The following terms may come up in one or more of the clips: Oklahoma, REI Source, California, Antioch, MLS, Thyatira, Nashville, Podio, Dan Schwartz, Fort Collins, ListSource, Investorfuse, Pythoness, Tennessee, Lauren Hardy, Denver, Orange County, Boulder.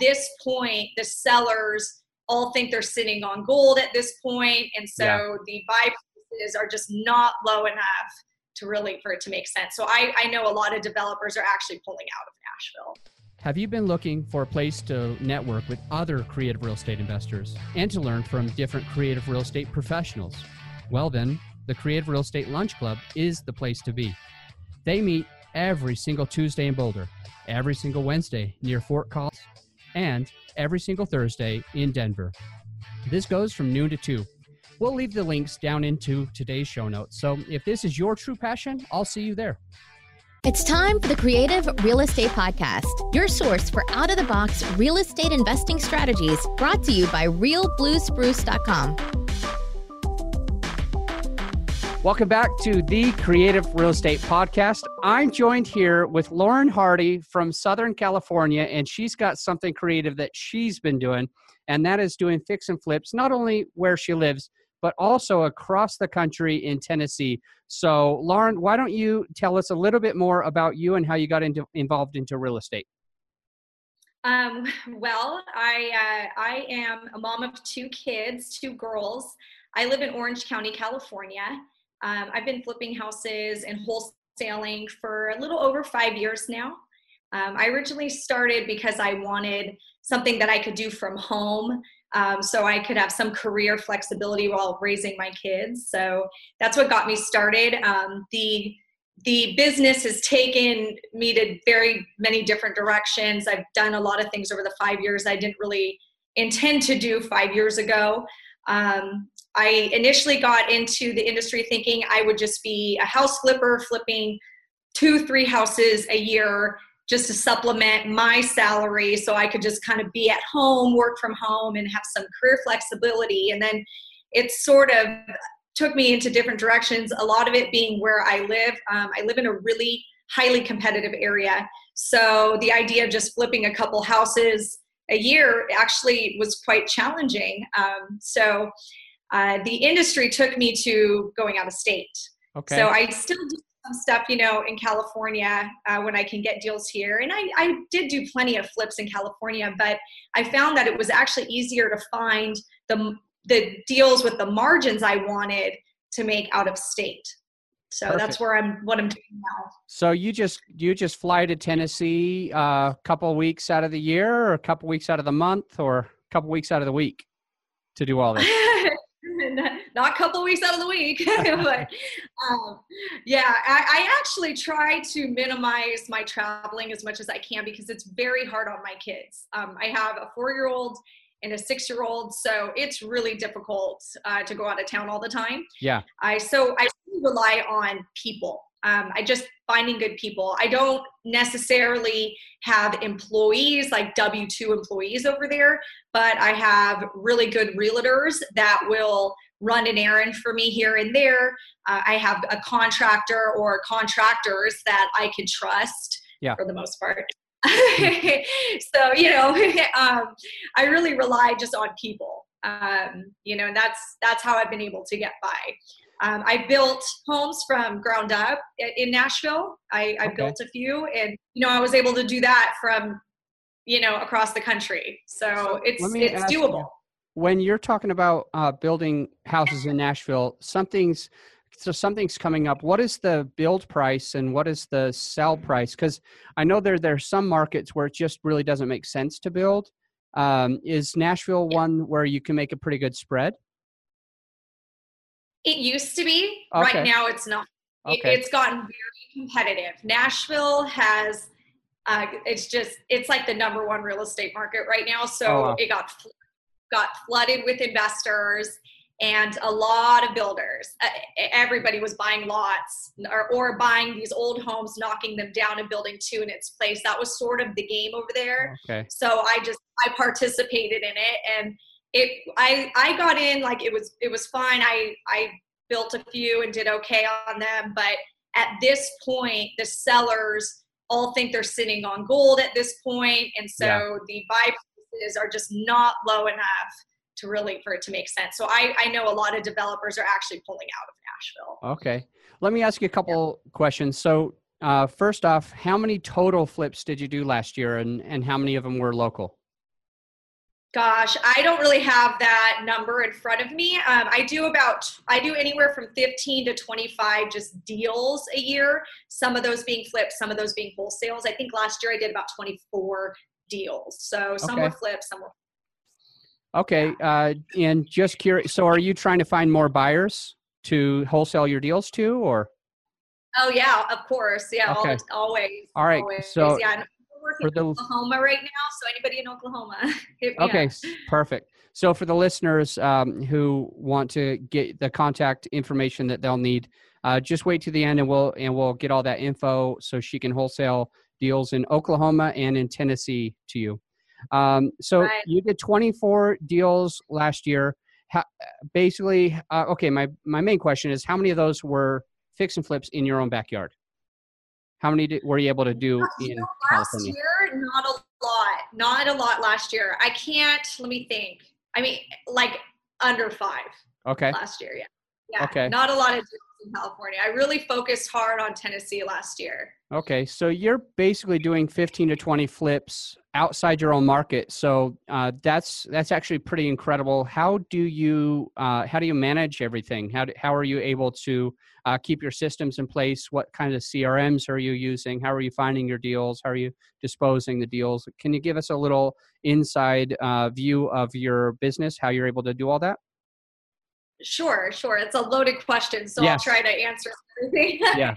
this point, the sellers all think they're sitting on gold at this point, and so the buy prices are just not low enough to really for it to make sense. So I know a lot of developers are actually pulling out of Nashville. Have you been looking for a place to network with other creative real estate investors and to learn from different creative real estate professionals? Well then, the Creative Real Estate Lunch Club is the place to be. They meet every single Tuesday in Boulder, every single Wednesday near Fort Collins, and every single Thursday in Denver. This goes from noon to 2. We'll leave the links down into today's show notes. So if this is your true passion, I'll see you there. It's time for the Creative Real Estate Podcast, your source for out-of-the-box real estate investing strategies, brought to you by realbluespruce.com. Welcome back to the Creative Real Estate Podcast. I'm joined here with Lauren Hardy from Southern California, and she's got something creative that she's been doing, and that is doing fix and flips, not only where she lives, but also across the country in Tennessee. So Lauren, why don't you tell us a little bit more about you and how you got involved into real estate? Well, I am a mom of 2 kids, 2 girls. I live in Orange County, California. I've been flipping houses and wholesaling for a little over 5 years now. I originally started because I wanted something that I could do from home, so I could have some career flexibility while raising my kids. So that's what got me started. The business has taken me to very many different directions. I've done a lot of things over the 5 years I didn't really intend to do 5 years ago. I initially got into the industry thinking I would just be a house flipper, flipping 2-3 houses a year, just to supplement my salary so I could just kind of be at home, work from home, and have some career flexibility. And then it sort of took me into different directions, a lot of it being where I live. I live in a really highly competitive area. So the idea of just flipping a couple houses a year actually was quite challenging. The industry took me to going out of state. Okay. So I still do some stuff, you know, in California when I can get deals here. And I did do plenty of flips in California, but I found that it was actually easier to find the deals with the margins I wanted to make out of state. So Perfect. That's where what I'm doing now. So you just fly to Tennessee a couple of weeks out of the year, or a couple of weeks out of the month, or a couple of weeks out of the week to do all this? Not a couple weeks out of the week, but I actually try to minimize my traveling as much as I can because it's very hard on my kids. I have a 4-year-old and a 6-year-old, so it's really difficult to go out of town all the time. Yeah. So I rely on people. I just finding good people. I don't necessarily have employees like W-2 employees over there, but I have really good realtors that will run an errand for me here and there. I have a contractor or contractors that I can trust for the most part. So, you know, I really rely just on people, you know, and that's how I've been able to get by. I built homes from ground up in Nashville. I okay. built a few, and, you know, I was able to do that from, you know, across the country. So it's doable. When you're talking about building houses in Nashville, something's coming up. What is the build price and what is the sell price? Because I know there's some markets where it just really doesn't make sense to build. Is Nashville one where you can make a pretty good spread? It used to be. Okay. Right now it's not. Okay. It's gotten very competitive. Nashville has, it's like the number one real estate market right now. So it got flooded with investors and a lot of builders. Everybody was buying lots or buying these old homes, knocking them down and building two in its place. That was sort of the game over there. Okay. So I participated in it, and I got in, like, it was fine. I built a few and did okay on them, but at this point the sellers all think they're sitting on gold at this point, and so the buy prices are just not low enough to really for it to make sense. So I know a lot of developers are actually pulling out of Nashville. Okay. Let me ask you a couple questions. So first off, how many total flips did you do last year, and how many of them were local? Gosh, I don't really have that number in front of me. I do anywhere from 15 to 25 just deals a year. Some of those being flips, some of those being wholesales. I think last year I did about 24 deals. So some were flips, some were. Okay. And just curious, so are you trying to find more buyers to wholesale your deals to, or? Oh yeah, of course. Yeah. Okay. Always. All right. Always. So yeah, we're in Oklahoma right now. So anybody in Oklahoma, hit me up. Perfect. So for the listeners who want to get the contact information that they'll need, just wait to the end, and we'll get all that info so she can wholesale deals in Oklahoma and in Tennessee to you. You did 24 deals last year. My main question is, how many of those were fix and flips in your own backyard? How many were you able to do in California? Last year, not a lot last year. let me think. I mean, like under 5. Okay. Last year, yeah. Okay. Not a lot of deals in California. I really focused hard on Tennessee last year. Okay. So you're basically doing 15 to 20 flips outside your own market. So that's actually pretty incredible. How do you manage everything? How are you able to keep your systems in place? What kind of CRMs are you using? How are you finding your deals? How are you disposing the deals? Can you give us a little inside view of your business, how you're able to do all that? Sure. It's a loaded question, so yes. I'll try to answer everything. Yeah.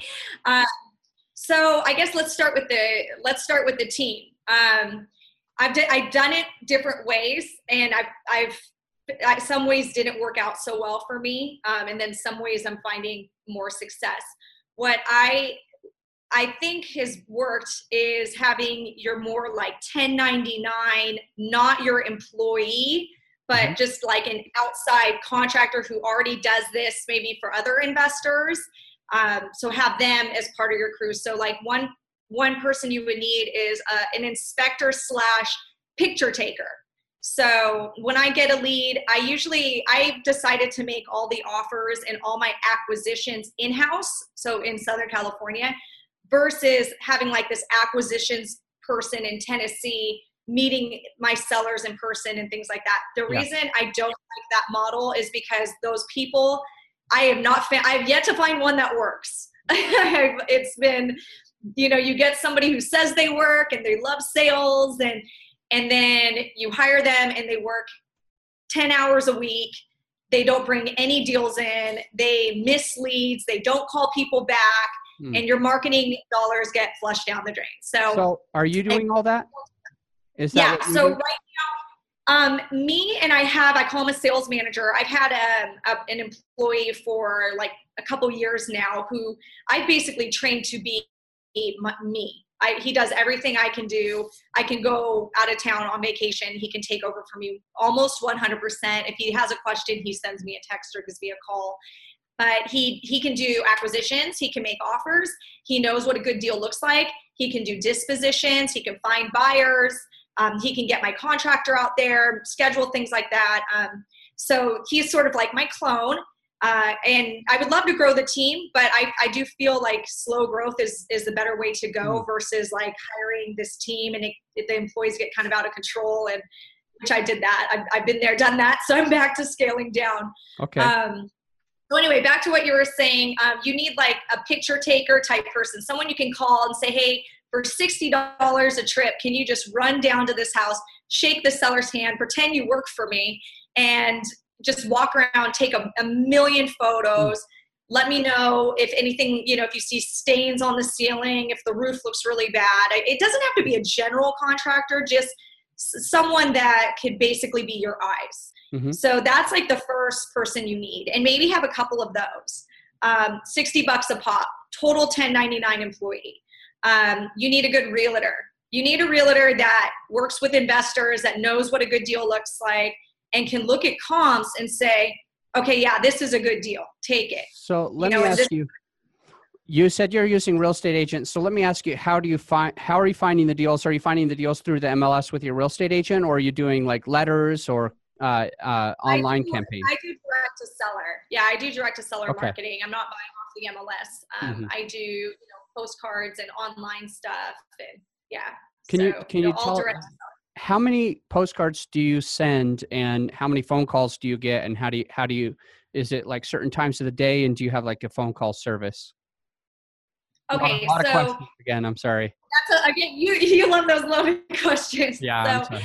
So I guess let's start with the team. I've done it different ways, and I've some ways didn't work out so well for me, and then some ways I'm finding more success. What I think has worked is having your more like 1099, not your employee, but just like an outside contractor who already does this maybe for other investors. So have them as part of your crew. So like one person you would need is an inspector / picture taker. So when I get a lead, I've decided to make all the offers and all my acquisitions in-house. So in Southern California, versus having like this acquisitions person in Tennessee meeting my sellers in person and things like that. The reason I don't like that model is because those people, I've yet to find one that works. It's been, you get somebody who says they work and they love sales, and then you hire them and they work 10 hours a week. They don't bring any deals in. They miss leads. They don't call people back, and your marketing dollars get flushed down the drain. So are you doing all that? Is that right now? Me and I call him a sales manager. I've had an employee for like a couple years now who I basically trained to be me. He does everything I can do. I can go out of town on vacation. He can take over for me almost 100%. If he has a question, he sends me a text or gives me a call. But he can do acquisitions. He can make offers. He knows what a good deal looks like. He can do dispositions. He can find buyers. He can get my contractor out there, schedule things like that. So he's sort of like my clone. And I would love to grow the team, but I do feel like slow growth is the better way to go versus like hiring this team and the employees get kind of out of control, and which I did that. I've been there, done that. So I'm back to scaling down. Okay. So anyway, back to what you were saying, you need like a picture taker type person, someone you can call and say, hey, for $60 a trip, can you just run down to this house, shake the seller's hand, pretend you work for me, and just walk around, take a million photos. Let me know if anything, if you see stains on the ceiling, if the roof looks really bad. It doesn't have to be a general contractor, just someone that could basically be your eyes. Mm-hmm. So that's like the first person you need, and maybe have a couple of those. $60 a pop, total 1099 employee. You need a good realtor. You need a realtor that works with investors, that knows what a good deal looks like, and can look at comps and say, okay, yeah, this is a good deal. Take it. So let me ask you, you said you're using real estate agents. So let me ask you, how are you finding the deals? Are you finding the deals through the MLS with your real estate agent, or are you doing like letters or online campaign? I do direct to seller. Yeah, I do direct to seller marketing. I'm not buying off the MLS. I do, postcards and online stuff, and yeah. Can you tell how many postcards do you send, and how many phone calls do you get, and how do you, is it like certain times of the day, and do you have like a phone call service? Okay, a lot so of questions again, I'm sorry. That's again, you love those loaded questions. Yeah, so,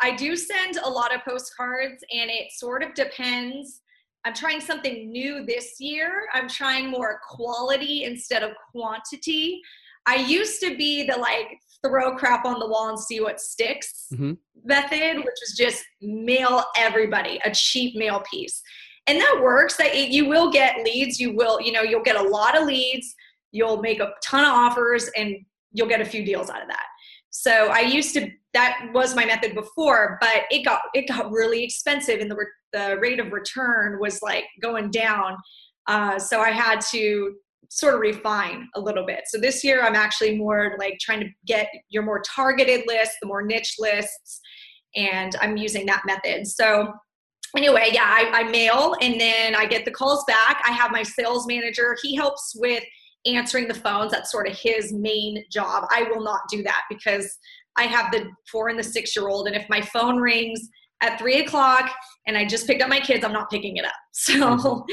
I do send a lot of postcards, and it sort of depends. I'm trying something new this year. I'm trying more quality instead of quantity. I used to be the like throw crap on the wall and see what sticks method, which is just mail everybody a cheap mail piece. And that works. You will get leads. You will, you'll get a lot of leads. You'll make a ton of offers, and you'll get a few deals out of that. So I used to, that was my method before, but it got really expensive, and the rate of return was like going down. So I had to sort of refine a little bit. So this year I'm actually more like trying to get your more targeted lists, the more niche lists, and I'm using that method. So anyway, yeah, I mail, and then I get the calls back. I have my sales manager. He helps with answering the phones. That's sort of his main job. I will not do that because I have the 4- and 6-year-old. And if my phone rings at 3:00 and I just picked up my kids, I'm not picking it up. So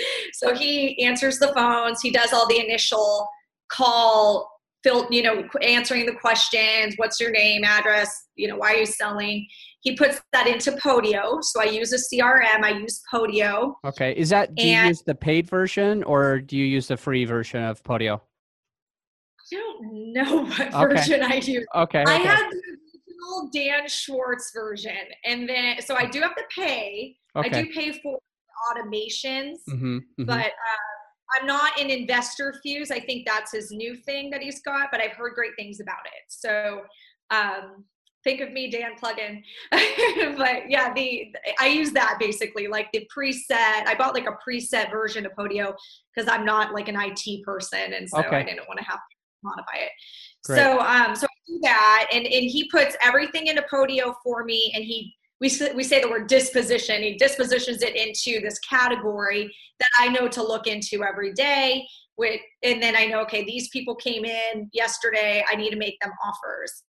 he answers the phones. He does all the initial call, answering the questions. What's your name, address? Why are you selling? He puts that into Podio. So I use a CRM. I use Podio. Okay. Is that, do you use the paid version, or do you use the free version of Podio? I don't know what version I use. Okay. I had the original Dan Schwartz version. And then, so I do have to pay. Okay. I do pay for automations, but I'm not in Investorfuse. I think that's his new thing that he's got, but I've heard great things about it. So, think of me, Dan, plugin. But yeah, I use that basically, like the preset. I bought like a preset version of Podio because I'm not like an IT person, and so I didn't want to have to modify it. Great. So I do that, and he puts everything into Podio for me, and we say the word disposition. He dispositions it into this category that I know to look into every day. And then I know, okay, these people came in yesterday. I need to make them offers.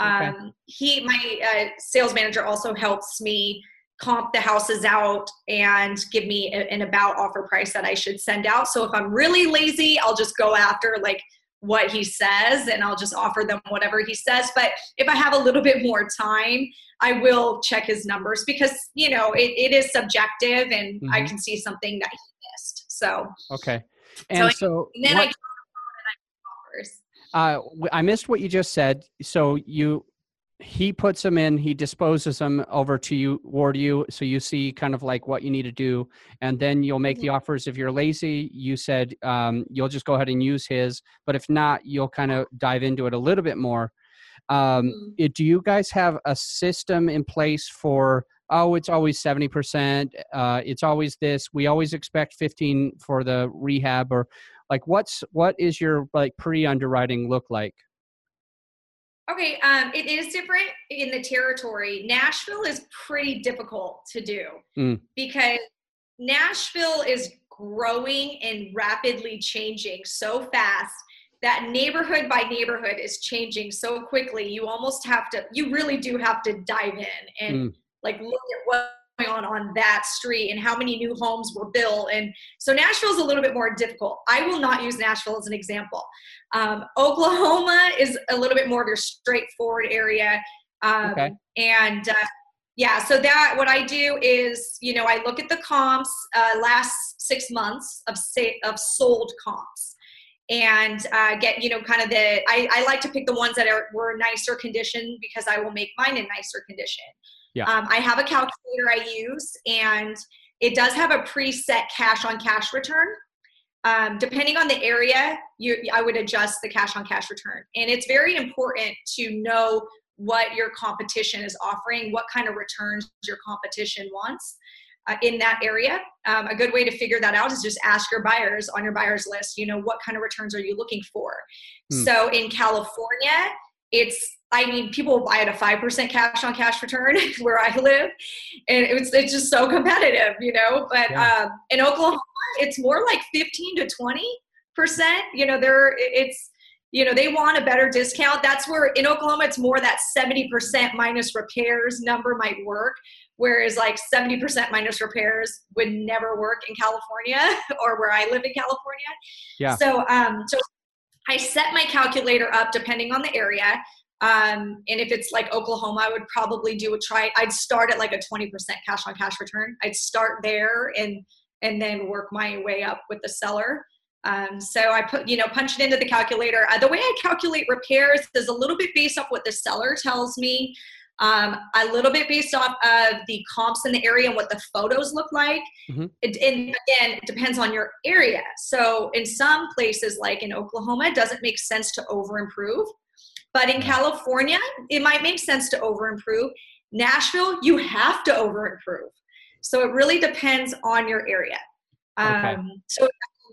Okay. My sales manager also helps me comp the houses out and give me an about offer price that I should send out. So if I'm really lazy, I'll just go after like what he says, and I'll just offer them whatever he says. But if I have a little bit more time, I will check his numbers because, it is subjective, and I can see something that he missed. So, okay. And so then I can offers. I missed what you just said. So he puts them in, he disposes them over to you or to you. So you see kind of like what you need to do, and then you'll make the offers. If you're lazy, you said, you'll just go ahead and use his, but if not, you'll kind of dive into it a little bit more. Do you guys have a system in place for, it's always 70%. It's always this, we always expect 15 for the rehab, or like what is your like pre-underwriting look like? Okay. It is different in the territory. Nashville is pretty difficult to do because Nashville is growing and rapidly changing so fast that neighborhood by neighborhood is changing so quickly. You almost have to, you really do have to dive in and like look at what on that street and how many new homes were built. And so Nashville is a little bit more difficult. I will not use Nashville as an example. Oklahoma is a little bit more of your straightforward area. So that what I do is, I look at the comps, last 6 months of sold comps, and get, kind of I like to pick the ones that were nicer condition because I will make mine in nicer condition. Yeah. I have a calculator I use, and it does have a preset cash on cash return. Depending on the area, I would adjust the cash on cash return. And it's very important to know what your competition is offering, what kind of returns your competition wants in that area. A good way to figure that out is just ask your buyers on your buyers list, what kind of returns are you looking for? So in California, people buy at a 5% cash on cash return where I live, and it's just so competitive, but in Oklahoma, it's more like 15 to 20%, You know, they want a better discount. That's where in Oklahoma, it's more that 70% minus repairs number might work. Whereas like 70% minus repairs would never work in California or where I live in California. Yeah. So I set my calculator up depending on the area. And if it's like Oklahoma, I would probably I'd start at like a 20% cash on cash return. I'd start there and then work my way up with the seller. So I punch it into the calculator. The way I calculate repairs is a little bit based off what the seller tells me, a little bit based off of the comps in the area and what the photos look like. Mm-hmm. And again, it depends on your area. So in some places, like in Oklahoma, it doesn't make sense to over-improve. But in California, it might make sense to over-improve. Nashville, you have to over-improve. So it really depends on your area. So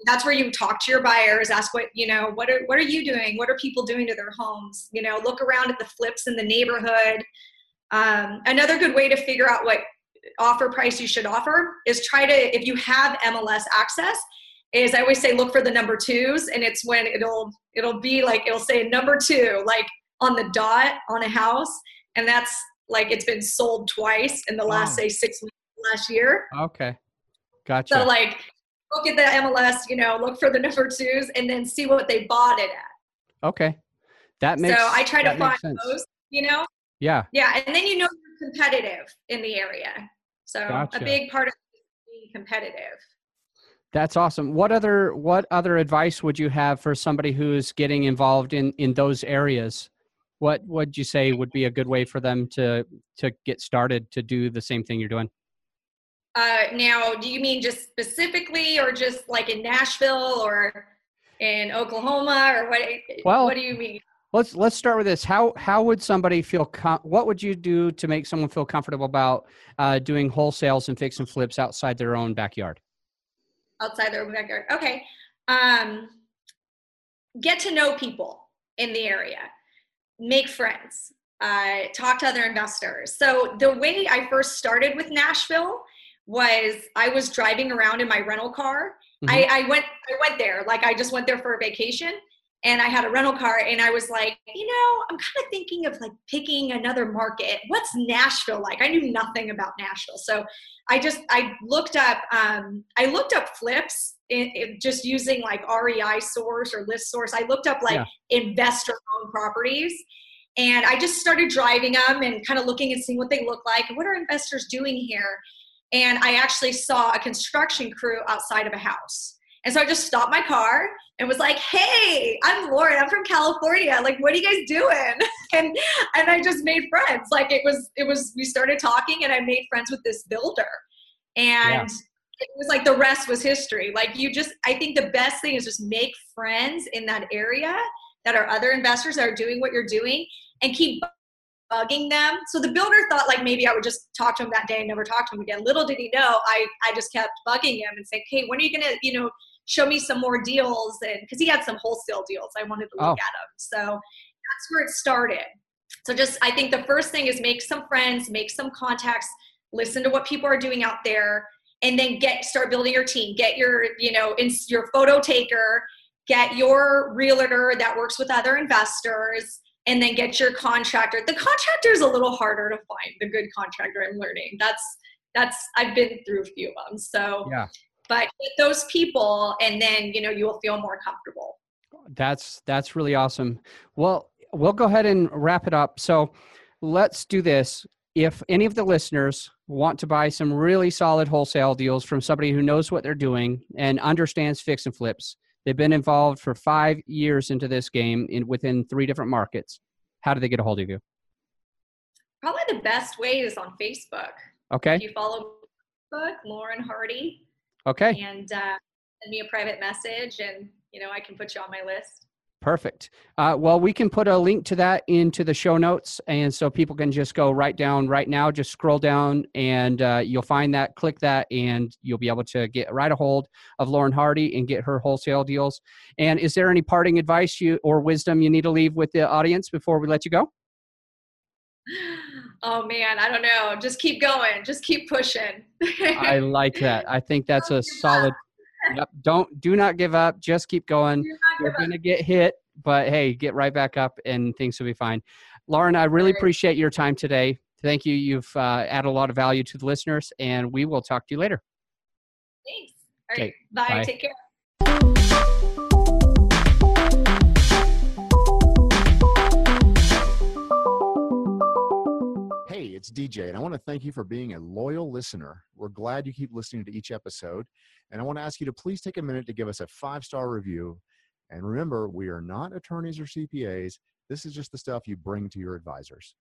that's where you talk to your buyers, ask what are you doing? What are people doing to their homes? You know, look around at the flips in the neighborhood. Another good way to figure out what offer price you should offer is if you have MLS access, is I always say, look for the number twos. And it's when it'll be like, it'll say number two, like on the dot on a house. And that's like, it's been sold twice in the last 6 weeks last year. Okay. Gotcha. So like, look at the MLS, look for the number twos and then see what they bought it at. Okay. That makes sense. So I try to find those, Yeah. Yeah. And then, you're competitive in the area. So a big part of being competitive. That's awesome. What other advice would you have for somebody who's getting involved in those areas? What would you say would be a good way for them to get started to do the same thing you're doing? Now, do you mean just specifically or just like in Nashville or in Oklahoma or what? Well, what do you mean? Let's start with this. How would somebody feel? What would you do to make someone feel comfortable about doing wholesales and fix and flips outside their own backyard? Outside their backyard. Okay. Get to know people in the area. Make friends. Talk to other investors. So the way I first started with Nashville was I was driving around in my rental car. Mm-hmm. I went there. Like I just went there for a vacation and I had a rental car and I was like, I'm kind of thinking of like picking another market. What's Nashville like? I knew nothing about Nashville. So I looked up flips just using like REI Source or ListSource. I looked up investor-owned properties and I just started driving them and kind of looking and seeing what they look like and what are investors doing here. And I actually saw a construction crew outside of a house. And so I just stopped my car and was like, hey, I'm Lauren. I'm from California. Like, what are you guys doing? And I just made friends. Like we started talking and I made friends with this builder. And it was like the rest was history. Like I think the best thing is just make friends in that area that are other investors that are doing what you're doing and keep bugging them. So the builder thought like maybe I would just talk to him that day and never talk to him again. Little did he know, I just kept bugging him and saying, hey, when are you going to, show me some more deals? And because he had some wholesale deals, I wanted to look at them. So that's where it started. So I think the first thing is make some friends, make some contacts, listen to what people are doing out there, and then start building your team, get your, your photo taker, get your realtor that works with other investors, and then get your contractor. The contractor is a little harder to find, the good contractor, I'm learning. I've been through a few of them. So, but get those people and then, you will feel more comfortable. That's really awesome. Well, we'll go ahead and wrap it up. So let's do this. If any of the listeners want to buy some really solid wholesale deals from somebody who knows what they're doing and understands fix and flips, they've been involved for 5 years into this game within 3 different markets. How do they get a hold of you? Probably the best way is on Facebook. Okay. If you follow Facebook, Lauren Hardy. Okay. And send me a private message and, I can put you on my list. Perfect. Well, we can put a link to that into the show notes. And so people can just go right down right now, just scroll down and you'll find that, click that, and you'll be able to get right a hold of Lauren Hardy and get her wholesale deals. And is there any parting advice or wisdom you need to leave with the audience before we let you go? Oh man, I don't know. Just keep going. Just keep pushing. I like that. I think that's a solid. Yep. Do not give up. Just keep going. You're going to get hit. But hey, get right back up and things will be fine. Lauren, I really appreciate your time today. Thank you. You've added a lot of value to the listeners, and we will talk to you later. Thanks. All right. Okay. Bye. Bye. Take care. Hey, it's DJ, and I want to thank you for being a loyal listener. We're glad you keep listening to each episode. And I want to ask you to please take a minute to give us a 5-star review. And remember, we are not attorneys or CPAs. This is just the stuff you bring to your advisors.